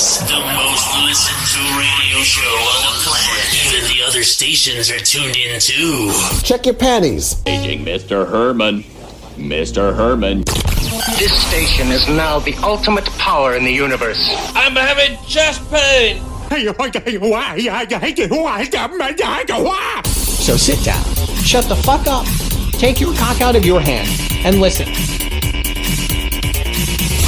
It's the most listened to radio show on the planet. Even the other stations are tuned in too. Check your panties. Aging Mr. Herman. Mr. Herman. This station is now the ultimate power in the universe. I'm having chest pain. So sit down, shut the fuck up, take your cock out of your hand, and listen.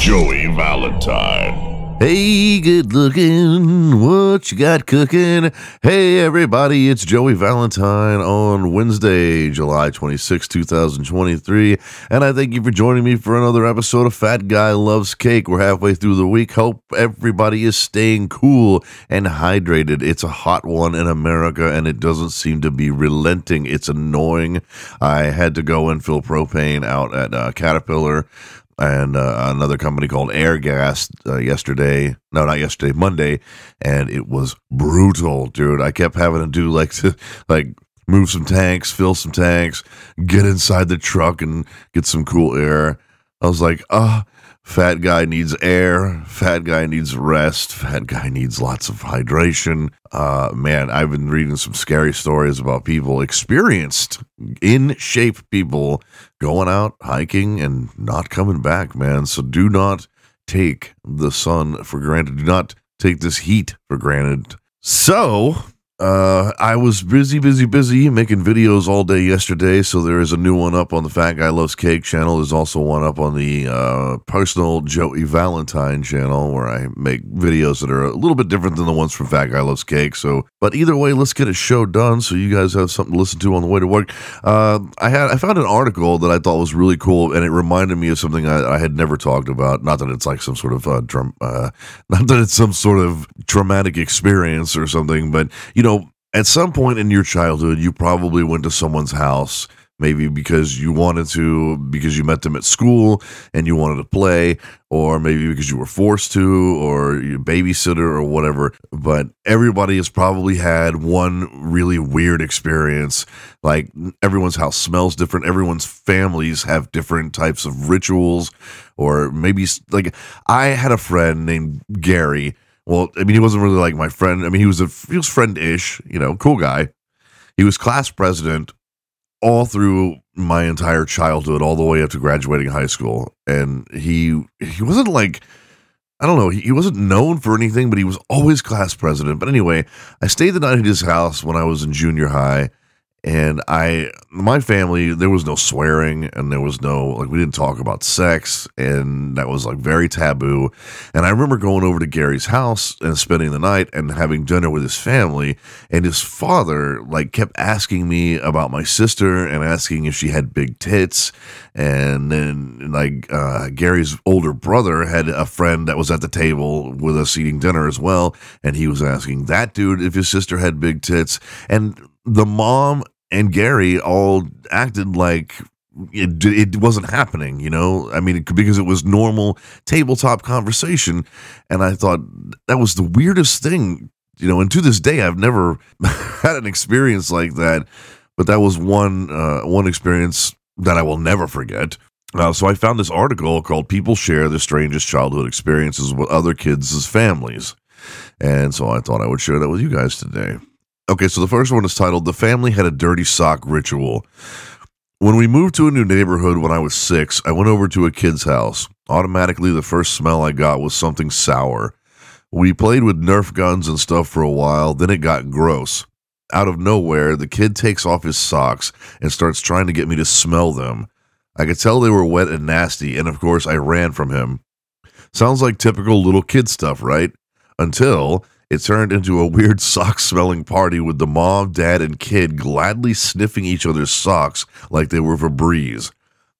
Joey Valentine. Hey, good looking, what you got cooking? Hey, everybody, it's Joey Valentine on Wednesday, July 26, 2023, and I thank you for joining me for another episode of Fat Guy Loves Cake. We're halfway through the week. Hope everybody is staying cool and hydrated. It's a hot one in America, and it doesn't seem to be relenting. It's annoying. I had to go and fill propane out at Caterpillar and another company called Airgas Monday, and it was brutal, dude. I kept having to do like move some tanks, fill some tanks, get inside the truck and get some cool air. I was like, fat guy needs air, fat guy needs rest, fat guy needs lots of hydration. Man, I've been reading some scary stories about people, experienced, in-shape people, going out, hiking, and not coming back, man. So do not take the sun for granted. Do not take this heat for granted. So I was busy making videos all day yesterday, so there is a new one up on the Fat Guy Loves Cake channel. There's also one up on the personal Joey Valentine channel, where I make videos that are a little bit different than the ones from Fat Guy Loves Cake. So, but either way, let's get a show done so you guys have something to listen to on the way to work. I found an article that I thought was really cool, and it reminded me of something I had never talked about. Not that it's like some sort of not that it's some sort of traumatic experience or something, but you know, at some point in your childhood, you probably went to someone's house, maybe because you wanted to, because you met them at school and you wanted to play, or maybe because you were forced to, or your babysitter or whatever. But everybody has probably had one really weird experience. Like, everyone's house smells different. Everyone's families have different types of rituals, or maybe, like, I had a friend named Gary. Well, I mean, he wasn't really like my friend. I mean, he was friend-ish, you know, cool guy. He was class president all through my entire childhood, all the way up to graduating high school. And he wasn't like, I don't know, he wasn't known for anything, but he was always class president. But anyway, I stayed the night at his house when I was in junior high. And my family, there was no swearing, and there was no, like, we didn't talk about sex, and that was, like, very taboo. And I remember going over to Gary's house and spending the night and having dinner with his family, and his father, like, kept asking me about my sister and asking if she had big tits. And then, like, Gary's older brother had a friend that was at the table with us eating dinner as well, and he was asking that dude if his sister had big tits. And the mom and Gary all acted like it wasn't happening, you know? I mean, because it was normal tabletop conversation, and I thought that was the weirdest thing, you know, and to this day, I've never had an experience like that, but that was one experience that I will never forget. So I found this article called People Share Their Strangest Childhood Experiences with Other Kids' as Families, and so I thought I would share that with you guys today. Okay, so the first one is titled, The Family Had a Dirty Sock Ritual. When we moved to a new neighborhood when I was 6, I went over to a kid's house. Automatically, the first smell I got was something sour. We played with Nerf guns and stuff for a while, then it got gross. Out of nowhere, the kid takes off his socks and starts trying to get me to smell them. I could tell they were wet and nasty, and of course, I ran from him. Sounds like typical little kid stuff, right? Until it turned into a weird sock-smelling party with the mom, dad, and kid gladly sniffing each other's socks like they were Febreze.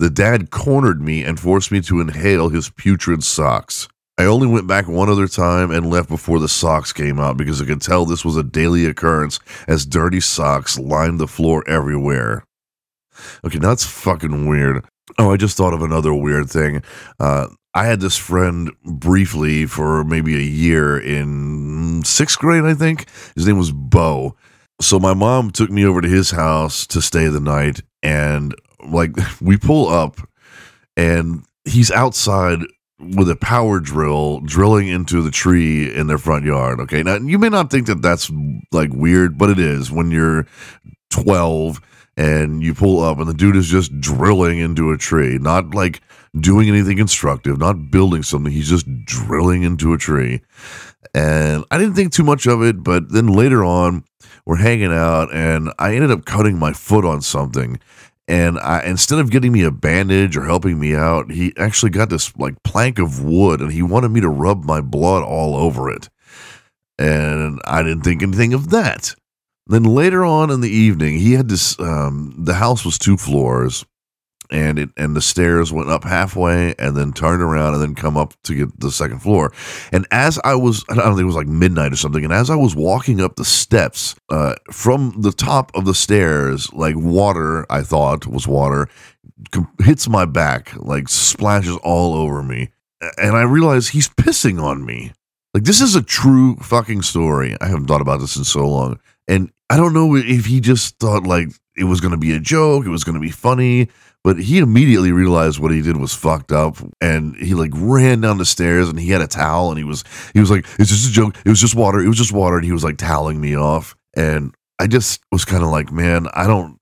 The dad cornered me and forced me to inhale his putrid socks. I only went back one other time and left before the socks came out because I could tell this was a daily occurrence as dirty socks lined the floor everywhere. Okay, now that's fucking weird. Oh, I just thought of another weird thing. I had this friend briefly for maybe a year in 6th grade, I think. His name was Bo. So my mom took me over to his house to stay the night, and, like, we pull up, and he's outside with a power drill drilling into the tree in their front yard. Okay. Now you may not think that that's like weird, but it is when you're 12 and you pull up and the dude is just drilling into a tree, not like doing anything constructive, not building something. He's just drilling into a tree. And I didn't think too much of it, but then later on we're hanging out and I ended up cutting my foot on something. And I, instead of getting me a bandage or helping me out, he actually got this like plank of wood and he wanted me to rub my blood all over it. And I didn't think anything of that. Then later on in the evening, he had this, the house was 2 floors and the stairs went up halfway and then turned around and then come up to get the 2nd floor. And as I was, I don't think it was like midnight or something. And as I was walking up the steps, from the top of the stairs, like water, I thought was water, hits my back, like splashes all over me. And I realized he's pissing on me. Like, this is a true fucking story. I haven't thought about this in so long. And I don't know if he just thought like it was going to be a joke, it was going to be funny, but he immediately realized what he did was fucked up, and he like ran down the stairs and he had a towel and he was like, it's just a joke. It was just water. And he was like toweling me off. And I just was kind of like, man, I don't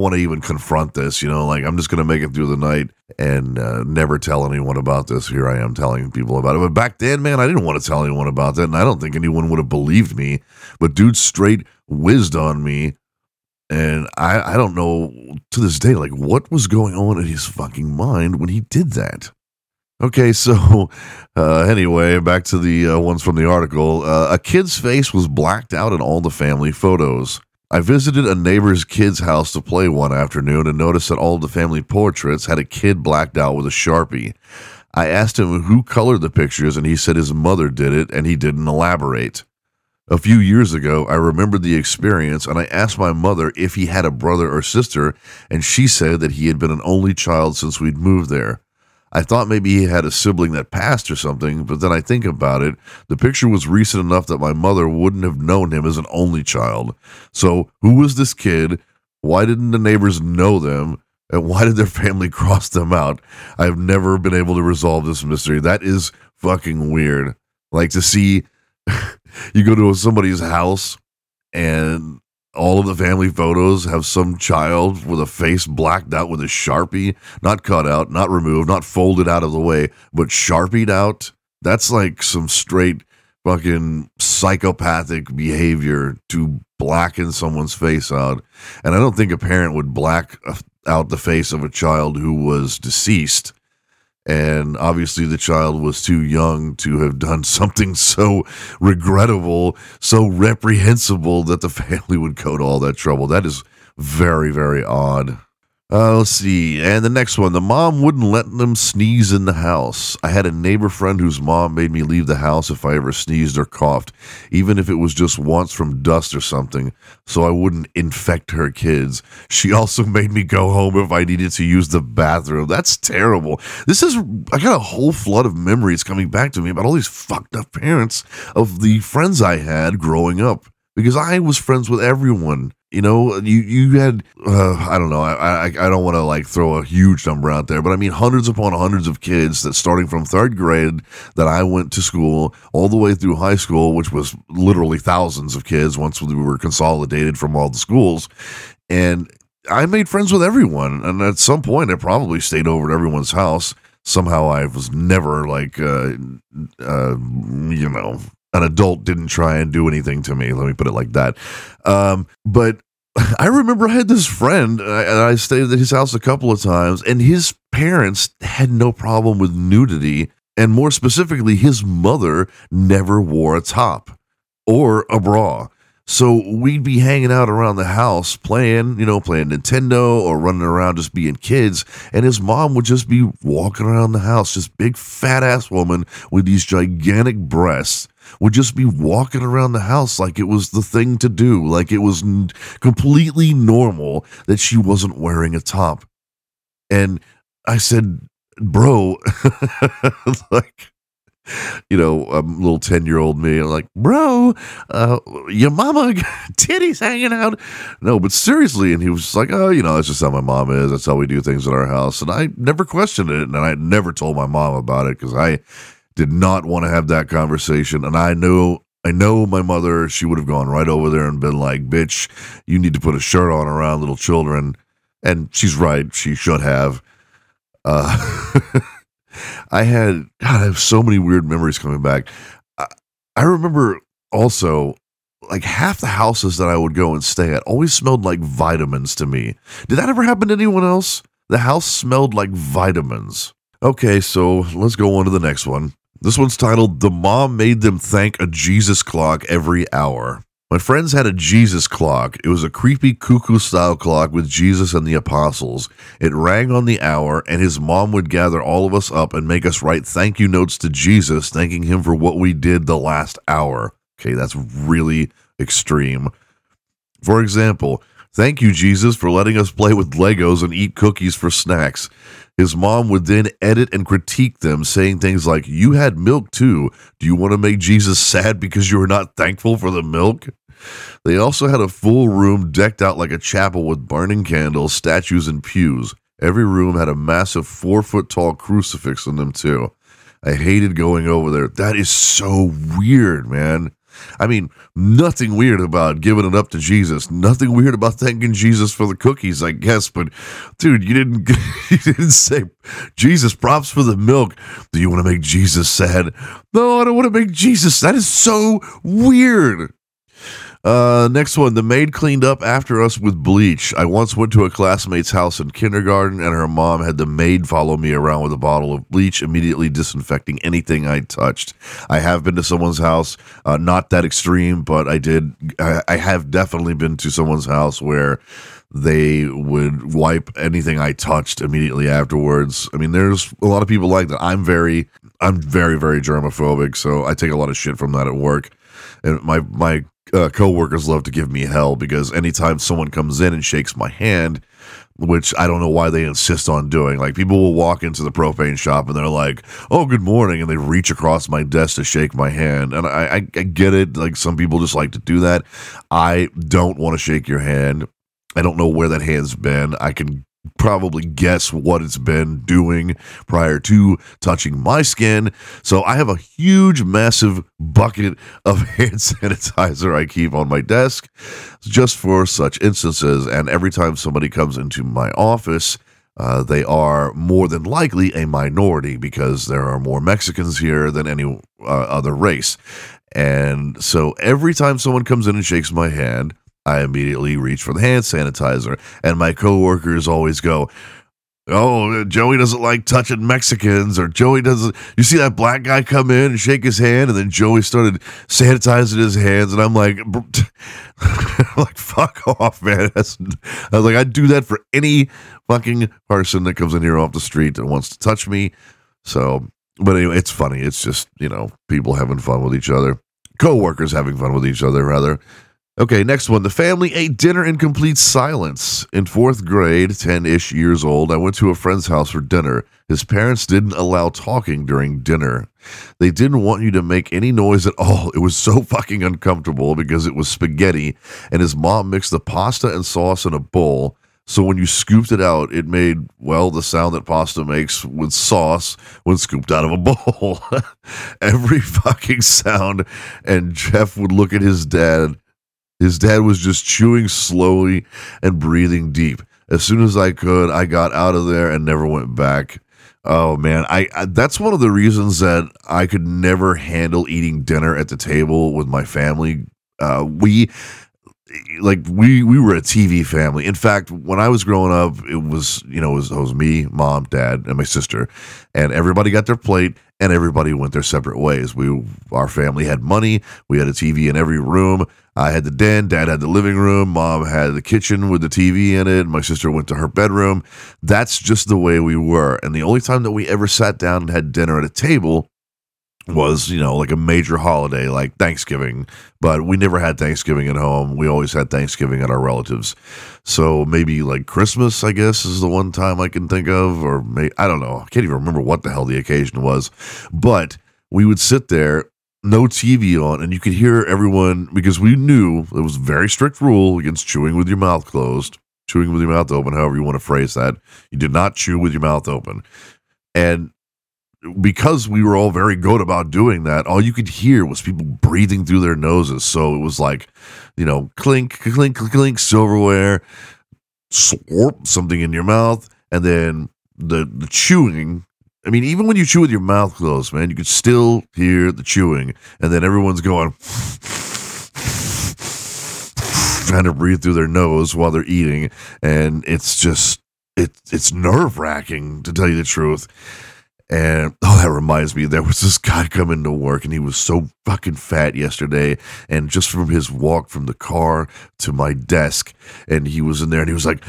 want to even confront this, you know, like I'm just going to make it through the night and never tell anyone about this. Here I am telling people about it. But back then, man, I didn't want to tell anyone about that. And I don't think anyone would have believed me, but dude straight whizzed on me. And I don't know to this day, like what was going on in his fucking mind when he did that. Okay, so anyway, back to the ones from the article. A kid's face was blacked out in all the family photos. I visited a neighbor's kid's house to play one afternoon and noticed that all the family portraits had a kid blacked out with a Sharpie. I asked him who colored the pictures, and he said his mother did it, and he didn't elaborate. A few years ago, I remembered the experience, and I asked my mother if he had a brother or sister, and she said that he had been an only child since we'd moved there. I thought maybe he had a sibling that passed or something, but then I think about it, the picture was recent enough that my mother wouldn't have known him as an only child. So who was this kid? Why didn't the neighbors know them? And why did their family cross them out? I've never been able to resolve this mystery. That is fucking weird. Like to see you go to somebody's house and all of the family photos have some child with a face blacked out with a Sharpie, not cut out, not removed, not folded out of the way, but Sharpied out. That's like some straight fucking psychopathic behavior to blacken someone's face out. And I don't think a parent would black out the face of a child who was deceased. And obviously the child was too young to have done something so regrettable, so reprehensible that the family would go to all that trouble. That is very, very odd. Let's see. And the next one, the mom wouldn't let them sneeze in the house. I had a neighbor friend whose mom made me leave the house if I ever sneezed or coughed, even if it was just once from dust or something, so I wouldn't infect her kids. She also made me go home if I needed to use the bathroom. That's terrible. I got a whole flood of memories coming back to me about all these fucked up parents of the friends I had growing up, because I was friends with everyone. You know, you had, I don't know, I don't want to like throw a huge number out there, but I mean hundreds upon hundreds of kids that starting from 3rd grade that I went to school all the way through high school, which was literally thousands of kids once we were consolidated from all the schools. And I made friends with everyone. And at some point I probably stayed over at everyone's house. Somehow I was never like, you know, an adult didn't try and do anything to me. Let me put it like that. But I remember I had this friend and I stayed at his house a couple of times, and his parents had no problem with nudity. And more specifically, his mother never wore a top or a bra. So we'd be hanging out around the house playing Nintendo or running around just being kids. And his mom would just be walking around the house, this big fat ass woman with these gigantic breasts. Would just be walking around the house like it was the thing to do, like it was completely normal that she wasn't wearing a top. And I said, bro, like you know, a little 10-year-old me. I'm like, bro, your mama got titties hanging out. No, but seriously. And he was like, oh, you know, that's just how my mom is. That's how we do things in our house. And I never questioned it. And I never told my mom about it because I did not want to have that conversation. And I know my mother, she would have gone right over there and been like, bitch, you need to put a shirt on around little children. And she's right. She should have. I have so many weird memories coming back. I remember also, like, half the houses that I would go and stay at always smelled like vitamins to me. Did that ever happen to anyone else? The house smelled like vitamins. Okay, so let's go on to the next one. This one's titled, The Mom Made Them Thank a Jesus Clock Every Hour. My friends had a Jesus clock. It was a creepy cuckoo-style clock with Jesus and the apostles. It rang on the hour, and his mom would gather all of us up and make us write thank you notes to Jesus, thanking him for what we did the last hour. Okay, that's really extreme. For example, thank you, Jesus, for letting us play with Legos and eat cookies for snacks. His mom would then edit and critique them, saying things like, you had milk too. Do you want to make Jesus sad because you were not thankful for the milk? They also had a full room decked out like a chapel with burning candles, statues, and pews. Every room had a massive 4-foot-tall crucifix in them, too. I hated going over there. That is so weird, man. I mean, nothing weird about giving it up to Jesus. Nothing weird about thanking Jesus for the cookies, I guess. But, dude, you didn't say, Jesus, props for the milk. Do you want to make Jesus sad? No, I don't want to make Jesus. That is so weird. Next one, the maid cleaned up after us with bleach. I once went to a classmate's house in kindergarten, and her mom had the maid follow me around with a bottle of bleach, immediately disinfecting anything I touched. I have been to someone's house, not that extreme, but I have definitely been to someone's house where they would wipe anything I touched immediately afterwards. I mean, there's a lot of people like that. I'm very, very germophobic, so I take a lot of shit from that at work. And my coworkers love to give me hell because anytime someone comes in and shakes my hand, which I don't know why they insist on doing, like people will walk into the propane shop and they're like, oh, good morning. And they reach across my desk to shake my hand. And I get it. Like some people just like to do that. I don't want to shake your hand. I don't know where that hand's been. I can probably guess what it's been doing prior to touching my skin. So I have a huge, massive bucket of hand sanitizer I keep on my desk just for such instances. And every time somebody comes into my office, they are more than likely a minority because there are more Mexicans here than any other race. And so every time someone comes in and shakes my hand, I immediately reach for the hand sanitizer, and my coworkers always go, oh, Joey doesn't like touching Mexicans, or Joey doesn't, you see that black guy come in and shake his hand, and then Joey started sanitizing his hands, and I'm like, fuck off, man. I was like, I'd do that for any fucking person that comes in here off the street and wants to touch me. So, but anyway, it's funny. It's just, you know, people having fun with each other. Coworkers having fun with each other, rather. Okay, next one. The family ate dinner in complete silence. In 4th grade, 10-ish years old, I went to a friend's house for dinner. His parents didn't allow talking during dinner. They didn't want you to make any noise at all. It was so fucking uncomfortable because it was spaghetti, and his mom mixed the pasta and sauce in a bowl. So when you scooped it out, it made, well, the sound that pasta makes with sauce when scooped out of a bowl. Every fucking sound. And Jeff would look at his dad. His dad was just chewing slowly and breathing deep. As soon as I could, I got out of there and never went back. Oh, man. I that's one of the reasons that I could never handle eating dinner at the table with my family. We were a TV family. In fact, when I was growing up, it was me, mom, dad, and my sister, and everybody got their plate and everybody went their separate ways. Our family had money. We had a TV in every room. I had the den, dad had the living room, mom had the kitchen with the TV in it. My sister went to her bedroom. That's just the way we were. And the only time that we ever sat down and had dinner at a table was, you know, like a major holiday, like Thanksgiving, but we never had Thanksgiving at home. We always had Thanksgiving at our relatives. So maybe like Christmas, I guess, is the one time I can think of, or I don't know. I can't even remember what the hell the occasion was, but we would sit there, no TV on, and you could hear everyone, because we knew it was a very strict rule against chewing with your mouth closed, chewing with your mouth open, however you want to phrase that. You did not chew with your mouth open. And because we were all very good about doing that, all you could hear was people breathing through their noses. So it was like, you know, clink, clink, clink, silverware, slurp something in your mouth, and then the chewing. I mean, even when you chew with your mouth closed, man, you could still hear the chewing, and then everyone's going trying to breathe through their nose while they're eating, and it's just it's nerve-wracking, to tell you the truth. And, oh, that reminds me, there was this guy coming to work, and he was so fucking fat yesterday, and just from his walk from the car to my desk, and he was in there, and he was like,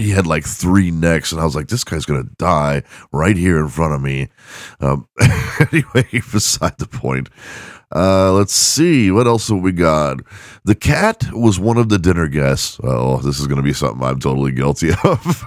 he had like three necks, and I was like, this guy's going to die right here in front of me. Anyway, beside the point. Let's see. What else have we got? The cat was one of the dinner guests. Oh, this is going to be something I'm totally guilty of.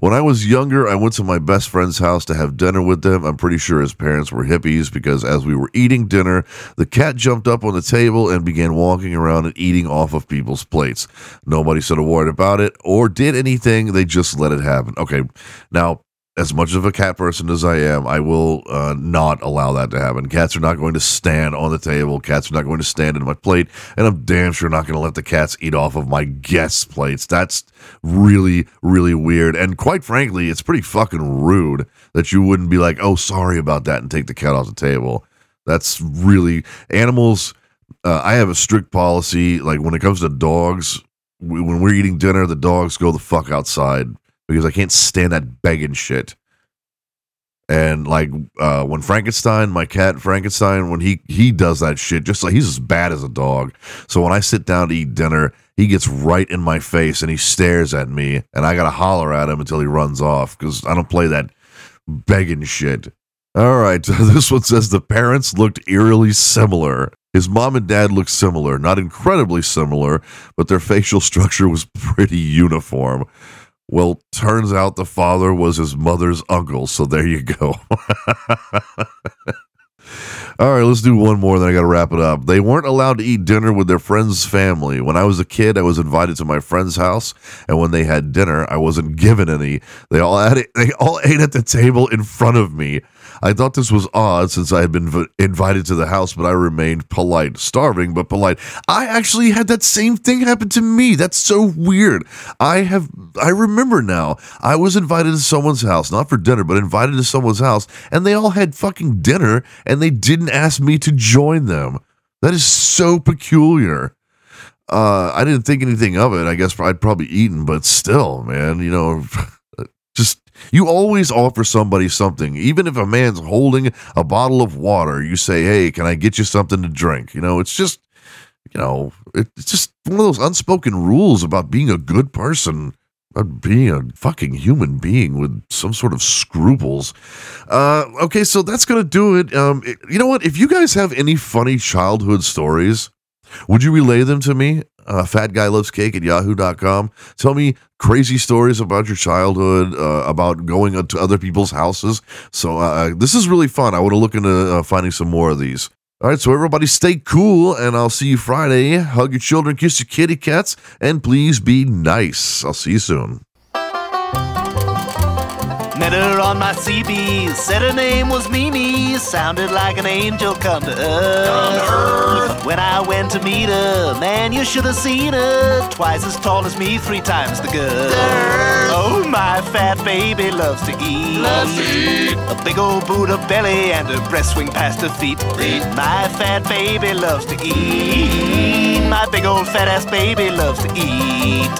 When I was younger, I went to my best friend's house to have dinner with them. I'm pretty sure his parents were hippies, because as we were eating dinner, the cat jumped up on the table and began walking around and eating off of people's plates. Nobody said a word about it or did anything. They just let it happen. Okay, now, as much of a cat person as I am, I will not allow that to happen. Cats are not going to stand on the table. Cats are not going to stand in my plate. And I'm damn sure not going to let the cats eat off of my guests' plates. That's really, really weird. And quite frankly, it's pretty fucking rude that you wouldn't be like, oh, sorry about that, and take the cat off the table. That's really... Animals, I have a strict policy. Like, when it comes to dogs, when we're eating dinner, the dogs go the fuck outside, because I can't stand that begging shit. And like when Frankenstein, my cat Frankenstein, when he does that shit, just like he's as bad as a dog. So when I sit down to eat dinner, he gets right in my face and he stares at me, and I gotta holler at him until he runs off, because I don't play that begging shit. All right, this one says the parents looked eerily similar. His mom and dad looked similar, not incredibly similar, but their facial structure was pretty uniform. Well, turns out the father was his mother's uncle, so there you go. All right, let's do one more, then I got to wrap it up. They weren't allowed to eat dinner with their friend's family. When I was a kid, I was invited to my friend's house, and when they had dinner, I wasn't given any. They all ate at the table in front of me. I thought this was odd since I had been invited to the house, but I remained polite. Starving, but polite. I actually had that same thing happen to me. That's so weird. I remember now. I was invited to someone's house, not for dinner, but invited to someone's house, and they all had fucking dinner, and they didn't ask me to join them. That is so peculiar. I didn't think anything of it. I guess I'd probably eaten, but still, man, you know, just... You always offer somebody something. Even if a man's holding a bottle of water, you say, hey, can I get you something to drink? You know, it's just, you know, it's just one of those unspoken rules about being a good person, about being a fucking human being with some sort of scruples. Okay, so that's going to do it. You know what? If you guys have any funny childhood stories, would you relay them to me? FatGuyLovesCake@yahoo.com. Tell me crazy stories about your childhood, about going to other people's houses. So this is really fun. I want to look into finding some more of these. All right, so everybody stay cool, and I'll see you Friday. Hug your children, kiss your kitty cats, and please be nice. I'll see you soon. Met her on my CB, said her name was Mimi, sounded like an angel come to earth. When I went to meet her, man, you should have seen her. Twice as tall as me, three times the girl. Oh, my fat baby loves to eat. A big old Buddha belly and her breasts swing past her feet. My fat baby loves to eat. My big old fat ass baby loves to eat.